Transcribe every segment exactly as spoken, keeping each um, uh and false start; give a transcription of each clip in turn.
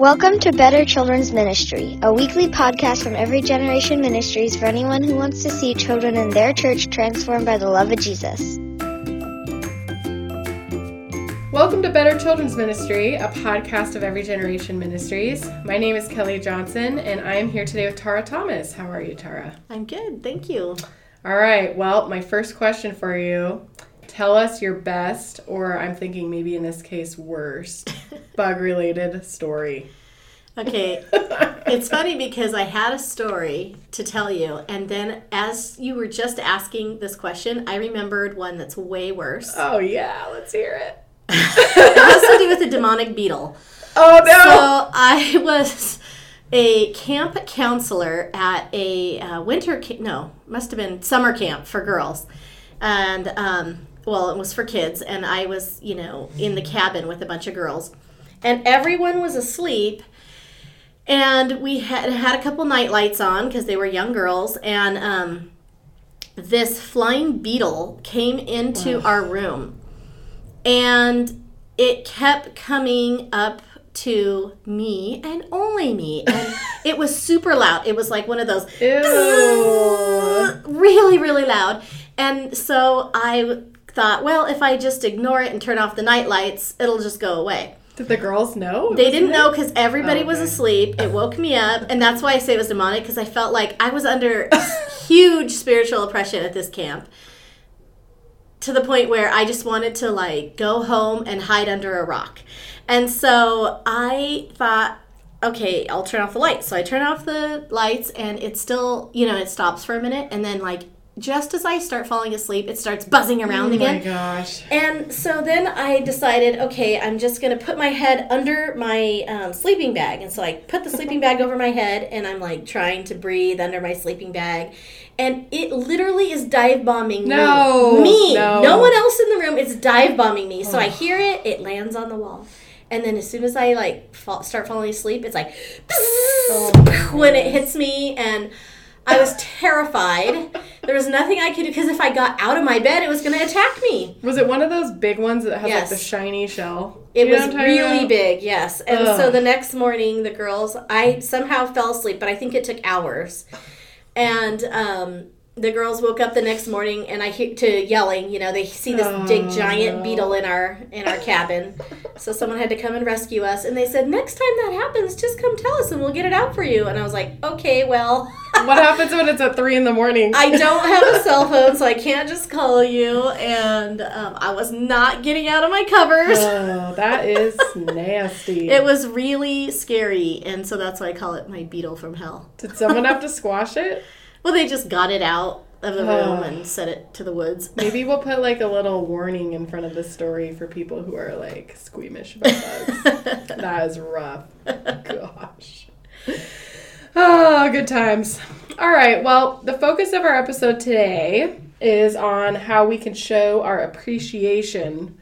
Welcome to Better Children's Ministry, a weekly podcast from Every Generation Ministries for anyone who wants to see children in their church transformed by the love of Jesus. Welcome to Better Children's Ministry, a podcast of Every Generation Ministries. My name is Kelly Johnson, and I am here today with Tara Thomas. How are you, Tara? I'm good, thank you. All right, well, my first question for you, tell us your best, or I'm thinking maybe in this case, worst, bug-related story. Okay, it's funny because I had a story to tell you, and then as you were just asking this question, I remembered one that's way worse. Oh yeah, let's hear it. It has to do with a demonic beetle. Oh no! So I was a camp counselor at a uh, winter camp, no, must have been summer camp for girls, and um, well, it was for kids, and I was, you know, in the cabin with a bunch of girls, and everyone was asleep. And we had had a couple night lights on because they were young girls, and um, this flying beetle came into wow. our room, and it kept coming up to me and only me, and it was super loud. It was like one of those really, really loud, and so I thought, well, if I just ignore it and turn off the night lights, it'll just go away. Did the girls know? They didn't it? know because everybody oh, okay. was asleep. It woke me up, and that's why I say it was demonic, because I felt like I was under huge spiritual oppression at this camp to the point where I just wanted to, like, go home and hide under a rock. And so I thought, okay, I'll turn off the lights. So I turn off the lights, and it still, you know, it stops for a minute, and then, like, just as I start falling asleep, it starts buzzing around again. Oh, my gosh. And so then I decided, okay, I'm just going to put my head under my um, sleeping bag. And so I put the sleeping bag over my head, and I'm, like, trying to breathe under my sleeping bag. And it literally is dive bombing no, me. Me. No. no one else in the room. It's dive bombing me. So oh. I hear it. It lands on the wall. And then as soon as I, like, fall, start falling asleep, it's like, oh, when it hits me, and I was terrified. There was nothing I could do, because if I got out of my bed, it was going to attack me. Was it one of those big ones that has yes. like the shiny shell? It you was really about? big, yes. And Ugh. so the next morning, the girls, I somehow fell asleep, but I think it took hours. And um, the girls woke up the next morning, and I hear to yelling. You know, they see this oh, big giant no. beetle in our in our cabin. So someone had to come and rescue us. And they said, next time that happens, just come tell us, and we'll get it out for you. And I was like, okay, well. What happens when it's at three in the morning? I don't have a cell phone, so I can't just call you. And um, I was not getting out of my covers. Oh, that is nasty. It was really scary, and so that's why I call it my beetle from hell. Did someone have to squash it? Well, they just got it out of the oh. room and set it to the woods. Maybe we'll put, like, a little warning in front of the story for people who are, like, squeamish about bugs. That is rough. Gosh. Oh, good times. All right, well, the focus of our episode today is on how we can show our appreciation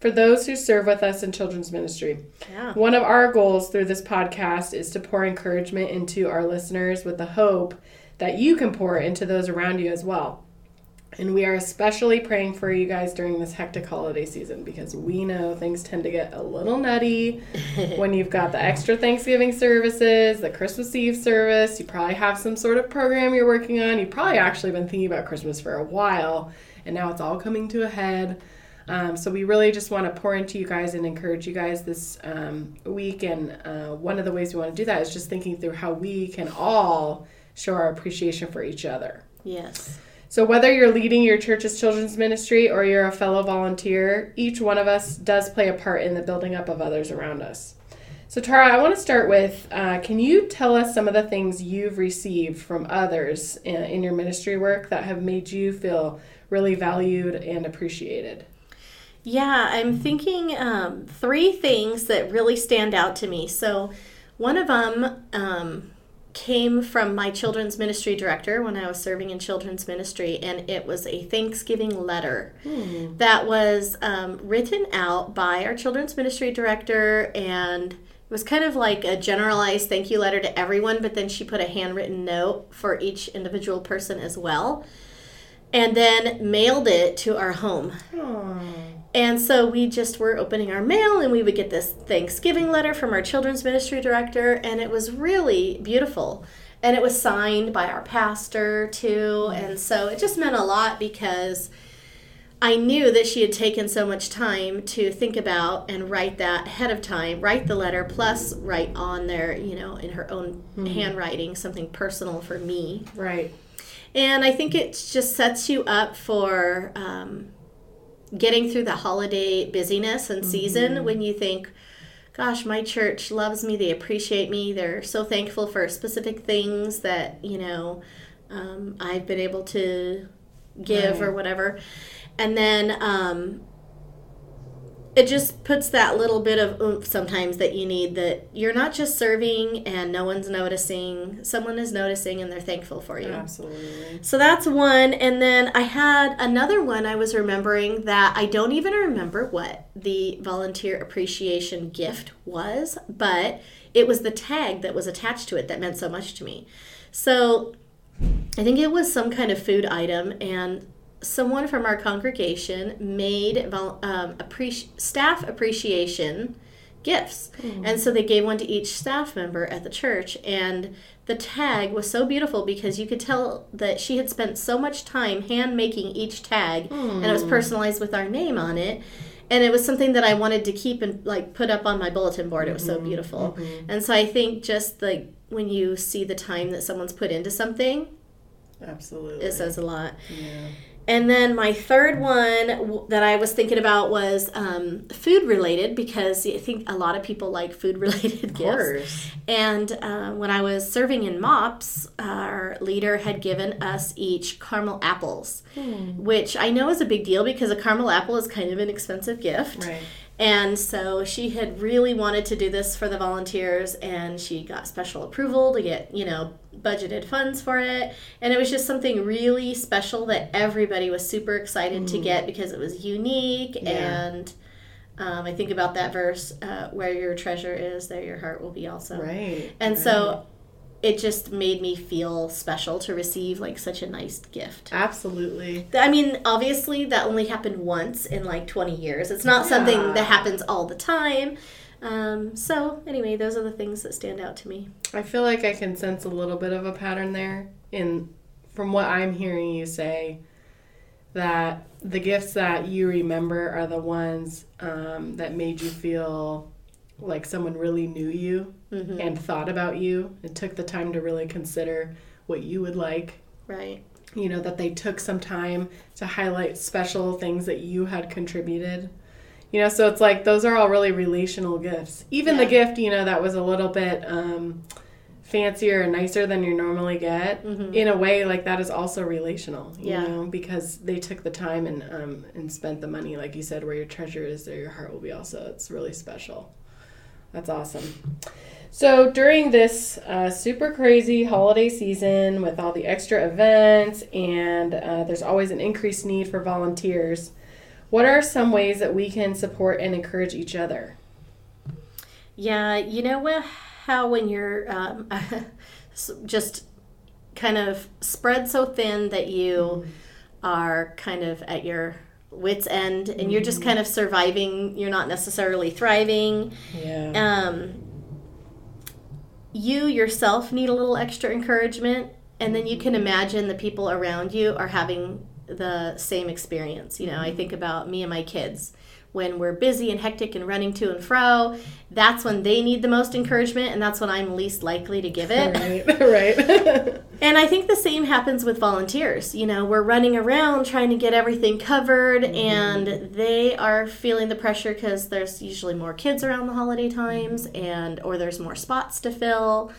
for those who serve with us in children's ministry. Yeah. One of our goals through this podcast is to pour encouragement into our listeners with the hope that you can pour into those around you as well. And we are especially praying for you guys during this hectic holiday season, because we know things tend to get a little nutty when you've got the extra Thanksgiving services, the Christmas Eve service. You probably have some sort of program you're working on. You've probably actually been thinking about Christmas for a while, and now it's all coming to a head. Um, so we really just want to pour into you guys and encourage you guys this um, week. And uh, one of the ways we want to do that is just thinking through how we can all show our appreciation for each other. Yes. So whether you're leading your church's children's ministry or you're a fellow volunteer, each one of us does play a part in the building up of others around us. So Tara, I want to start with, uh, can you tell us some of the things you've received from others in, in your ministry work that have made you feel really valued and appreciated? Yeah, I'm thinking um, three things that really stand out to me. So one of them um, came from my children's ministry director when I was serving in children's ministry, and it was a Thanksgiving letter mm. that was um, written out by our children's ministry director, and it was kind of like a generalized thank you letter to everyone, but then she put a handwritten note for each individual person as well, and then mailed it to our home. Aww. And so we just were opening our mail, and we would get this Thanksgiving letter from our children's ministry director, and it was really beautiful. And it was signed by our pastor, too. And so it just meant a lot, because I knew that she had taken so much time to think about and write that ahead of time, write the letter, plus write on there, you know, in her own mm-hmm. handwriting, something personal for me. Right. And I think it just sets you up for um, getting through the holiday busyness and season mm-hmm. when you think, gosh, my church loves me, they appreciate me, they're so thankful for specific things that, you know, um, I've been able to give right. or whatever. And then um, it just puts that little bit of oomph sometimes that you need, that you're not just serving and no one's noticing. Someone is noticing and they're thankful for you. Absolutely. So that's one. And then I had another one I was remembering that I don't even remember what the volunteer appreciation gift was, but it was the tag that was attached to it that meant so much to me. So I think it was some kind of food item, and someone from our congregation made um, appreci- staff appreciation gifts. Mm. And so they gave one to each staff member at the church. And the tag was so beautiful because you could tell that she had spent so much time hand-making each tag. Mm. And it was personalized with our name on it. And it was something that I wanted to keep and, like, put up on my bulletin board. It was mm-hmm. so beautiful. Mm-hmm. And so I think just, like, when you see the time that someone's put into something, absolutely, it says a lot. Yeah. And then my third one that I was thinking about was um, food-related, because I think a lot of people like food-related gifts. And uh, when I was serving in MOPS, our leader had given us each caramel apples, hmm. which I know is a big deal because a caramel apple is kind of an expensive gift. Right. And so she had really wanted to do this for the volunteers, and she got special approval to get, you know, budgeted funds for it. And it was just something really special that everybody was super excited mm. to get, because it was unique. Yeah. And um, I think about that verse, uh, where your treasure is, there your heart will be also. Right. And right. so it just made me feel special to receive, like, such a nice gift. Absolutely. I mean, obviously that only happened once in, like, twenty years. It's not yeah. something that happens all the time. Um, so, anyway, those are the things that stand out to me. I feel like I can sense a little bit of a pattern there in from what I'm hearing you say, that the gifts that you remember are the ones um, that made you feel like someone really knew you mm-hmm. and thought about you and took the time to really consider what you would like. Right. You know, that they took some time to highlight special things that you had contributed. You know, so it's like those are all really relational gifts. Even yeah. the gift, you know, that was a little bit um, fancier and nicer than you normally get, mm-hmm. in a way, like, that is also relational, you yeah. know, because they took the time and um, and spent the money, like you said, where your treasure is, there your heart will be also. It's really special. That's awesome. So during this uh, super crazy holiday season with all the extra events, and uh, there's always an increased need for volunteers, what are some ways that we can support and encourage each other? Yeah, you know well, how when you're um, just kind of spread so thin that you are kind of at your wits end, and mm-hmm. you're just kind of surviving, you're not necessarily thriving. Yeah. Um, you yourself need a little extra encouragement, and then you can imagine the people around you are having the same experience. You know, I think about me and my kids. When we're busy and hectic and running to and fro, that's when they need the most encouragement, and that's when I'm least likely to give it. Right, right. And I think the same happens with volunteers. You know, we're running around trying to get everything covered, mm-hmm. and they are feeling the pressure because there's usually more kids around the holiday times, and or there's more spots to fill,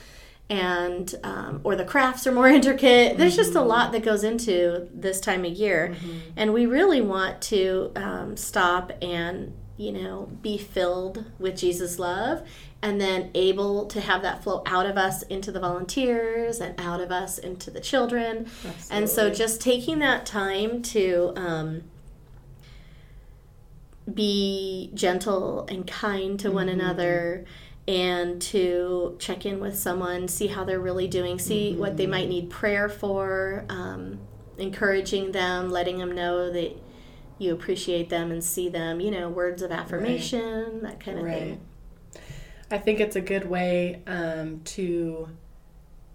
and um, or the crafts are more intricate. There's just a lot that goes into this time of year, mm-hmm. and we really want to um, stop and, you know, be filled with Jesus' love, and then able to have that flow out of us into the volunteers and out of us into the children. Absolutely. And so just taking that time to um, be gentle and kind to mm-hmm. one another, and to check in with someone, see how they're really doing, see mm-hmm. what they might need prayer for, um, encouraging them, letting them know that you appreciate them and see them, you know, words of affirmation, right. that kind of right. thing. I think it's a good way um, to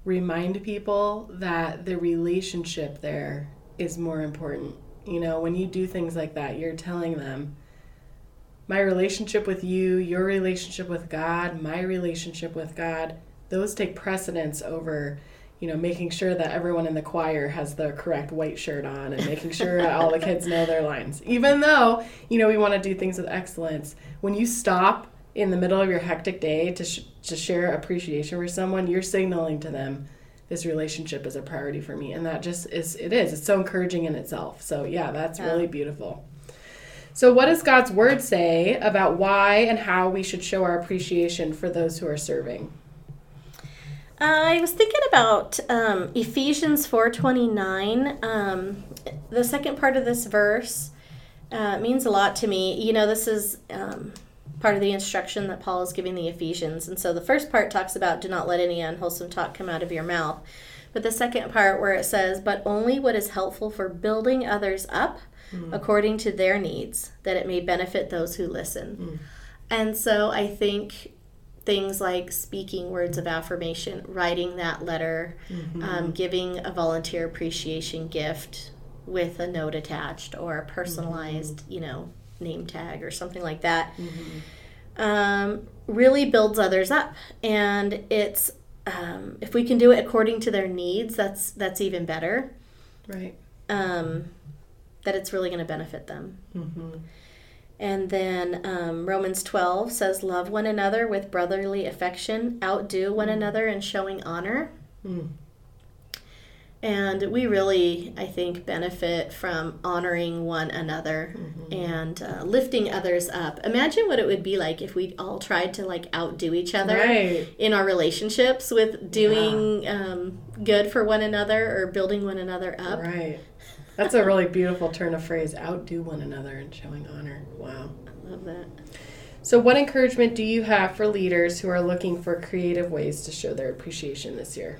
remind people that the relationship there is more important. You know, when you do things like that, you're telling them, my relationship with you, your relationship with God, my relationship with God, those take precedence over, you know, making sure that everyone in the choir has the correct white shirt on and making sure that all the kids know their lines. Even though, you know, we want to do things with excellence, when you stop in the middle of your hectic day to sh- to share appreciation for someone, you're signaling to them, this relationship is a priority for me. And that just is, it is. It's so encouraging in itself. So, yeah, that's yeah. really beautiful. So what does God's Word say about why and how we should show our appreciation for those who are serving? Uh, I was thinking about um, Ephesians four twenty-nine. Um, the second part of this verse uh, means a lot to me. You know, this is um, part of the instruction that Paul is giving the Ephesians. And so the first part talks about, do not let any unwholesome talk come out of your mouth. But the second part where it says, but only what is helpful for building others up mm. according to their needs, that it may benefit those who listen. Mm. And so I think things like speaking words of affirmation, writing that letter, mm-hmm. um, giving a volunteer appreciation gift with a note attached or a personalized, mm-hmm. you know, name tag or something like that, mm-hmm. um, really builds others up. And it's um, if we can do it according to their needs, that's that's even better. Right. Um, that it's really going to benefit them. Mm-hmm. And then um, Romans twelve says, love one another with brotherly affection, outdo one another in showing honor. Mm. And we really, I think, benefit from honoring one another mm-hmm. and uh, lifting others up. Imagine what it would be like if we all tried to, like, outdo each other right. in our relationships with doing yeah. um, good for one another or building one another up. Right. That's a really beautiful turn of phrase, outdo one another in showing honor. Wow. I love that. So what encouragement do you have for leaders who are looking for creative ways to show their appreciation this year?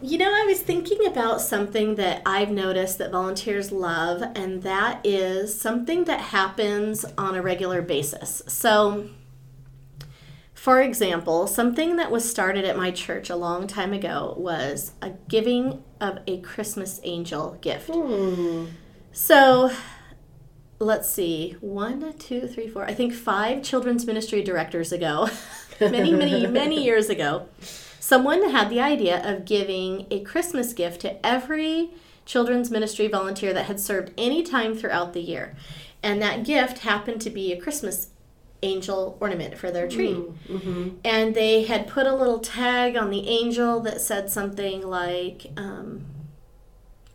You know, I was thinking about something that I've noticed that volunteers love, and that is something that happens on a regular basis. So, for example, something that was started at my church a long time ago was a giving of a Christmas angel gift. Hmm. So let's see, one, two, three, four, I think five children's ministry directors ago, many, many, many years ago, someone had the idea of giving a Christmas gift to every children's ministry volunteer that had served any time throughout the year. And that gift happened to be a Christmas gift. Angel ornament for their tree. Mm-hmm. And they had put a little tag on the angel that said something like, um,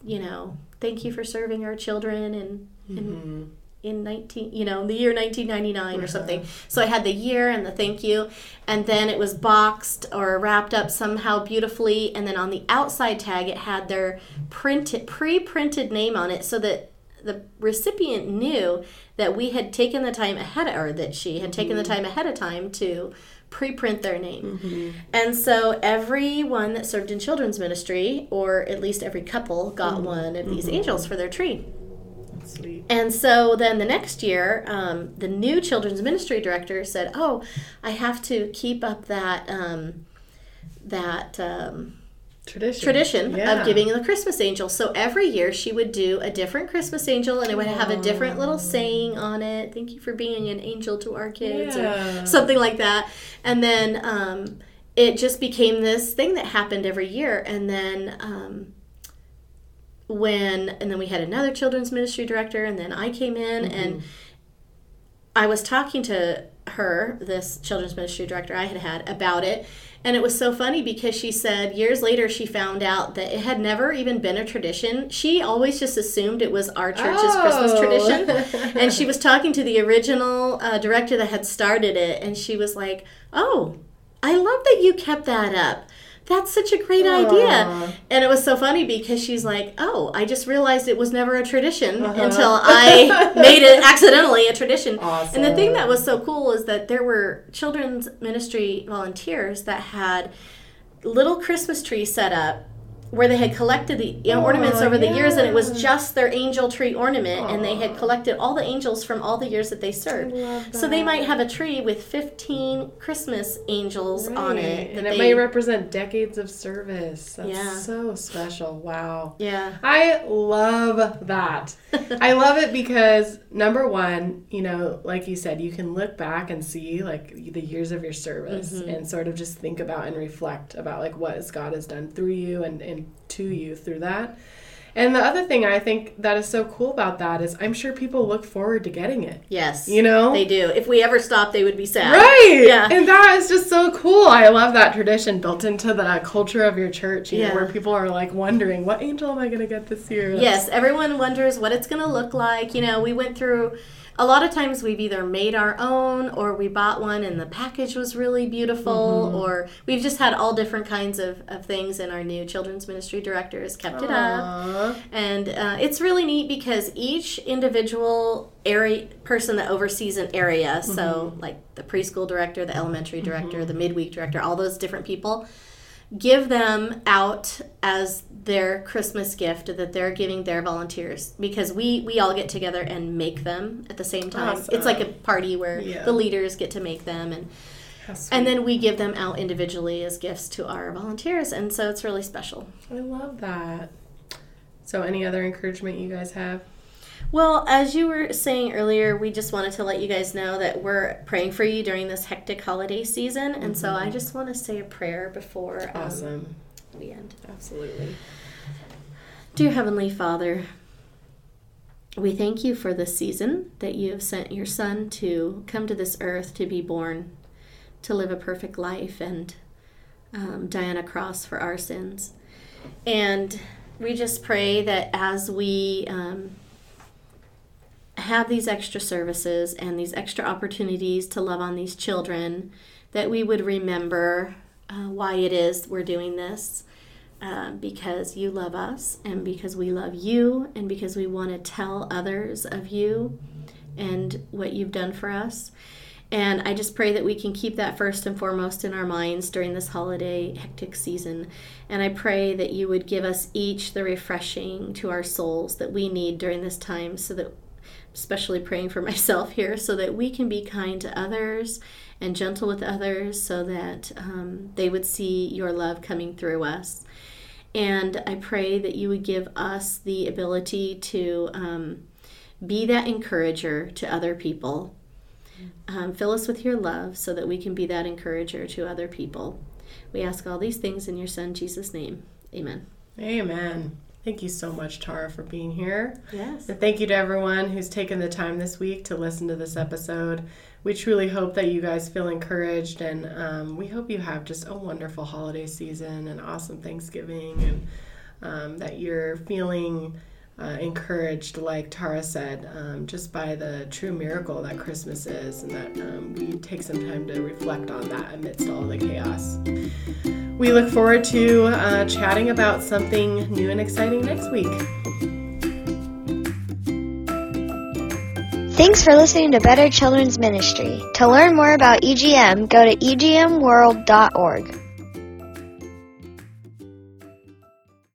you know, thank you for serving our children in, mm-hmm. in, in nineteen, you know, the year nineteen ninety-nine uh-huh. or something. So I had the year and the thank you, and then it was boxed or wrapped up somehow beautifully, and then on the outside tag it had their printed, pre-printed name on it so that the recipient knew that we had taken the time ahead, or that she had mm-hmm. taken the time ahead of time to pre-print their name. Mm-hmm. And so everyone that served in children's ministry, or at least every couple, got mm-hmm. one of mm-hmm. these angels for their tree. That's sweet. And so then the next year, um, the new children's ministry director said, oh, I have to keep up that, um, that, um, Tradition, Tradition yeah. of giving the Christmas angel. So every year she would do a different Christmas angel, and it would have a different little saying on it. Thank you for being an angel to our kids yeah. or something like that. And then um, it just became this thing that happened every year. And then um, when and then we had another children's ministry director, and then I came in mm-hmm. and I was talking to her, this children's ministry director I had had, about it. And it was so funny because she said years later she found out that it had never even been a tradition. She always just assumed it was our church's oh. Christmas tradition. And she was talking to the original uh, director that had started it, and she was like, oh, I love that you kept that up. That's such a great Aww. idea. And it was so funny because she's like, oh, I just realized it was never a tradition uh-huh. until I made it accidentally a tradition. Awesome. And the thing that was so cool is that there were children's ministry volunteers that had little Christmas trees set up where they had collected the you know, oh, ornaments over yeah. the years, and it was just their angel tree ornament, oh. and they had collected all the angels from all the years that they served. So they might have a tree with fifteen Christmas angels right. on it. And it they, may represent decades of service. That's yeah. so special. Wow. Yeah. I love that. I love it because, number one, you know, like you said, you can look back and see, like, the years of your service mm-hmm. and sort of just think about and reflect about, like, what God has done through you and, and to you through that. And the other thing I think that is so cool about that is I'm sure people look forward to getting it. Yes. You know? They do. If we ever stopped, they would be sad. Right. Yeah. And that is just so cool. I love that tradition built into the culture of your church, you yeah. know, where people are like wondering, what angel am I going to get this year? Yes. Everyone wonders what it's going to look like. You know, we went through... A lot of times we've either made our own or we bought one and the package was really beautiful mm-hmm. or we've just had all different kinds of, of things, and our new children's ministry director has kept Aww. It up. And uh, it's really neat because each individual area person that oversees an area, mm-hmm. so like the preschool director, the elementary director, mm-hmm. the midweek director, all those different people, give them out as their Christmas gift that they're giving their volunteers, because we, we all get together and make them at the same time. Awesome. It's like a party where yeah. the leaders get to make them, and and then we give them out individually as gifts to our volunteers, and so it's really special. I love that. So any other encouragement you guys have? Well, as you were saying earlier, we just wanted to let you guys know that we're praying for you during this hectic holiday season. And mm-hmm. so I just want to say a prayer before awesome. um, we end. Absolutely. Dear Heavenly Father, we thank you for this season that you have sent your son to come to this earth, to be born, to live a perfect life, and um, die on a cross for our sins. And we just pray that as we... Um, have these extra services and these extra opportunities to love on these children, that we would remember uh, why it is we're doing this, uh, because you love us and because we love you and because we want to tell others of you and what you've done for us. And I just pray that we can keep that first and foremost in our minds during this holiday hectic season. And I pray that you would give us each the refreshing to our souls that we need during this time, so that especially praying for myself here, so that we can be kind to others and gentle with others, so that um, they would see your love coming through us. And I pray that you would give us the ability to um, be that encourager to other people. Um, fill us with your love so that we can be that encourager to other people. We ask all these things in your son, Jesus' name. Amen. Amen. Thank you so much, Tara, for being here. Yes. And thank you to everyone who's taken the time this week to listen to this episode. We truly hope that you guys feel encouraged, and um, we hope you have just a wonderful holiday season and awesome Thanksgiving, and um, that you're feeling uh, encouraged, like Tara said, um, just by the true miracle that Christmas is, and that um, we take some time to reflect on that amidst all the chaos. We look forward to uh, chatting about something new and exciting next week. Thanks for listening to Better Children's Ministry. To learn more about E G M, go to e g m world dot org.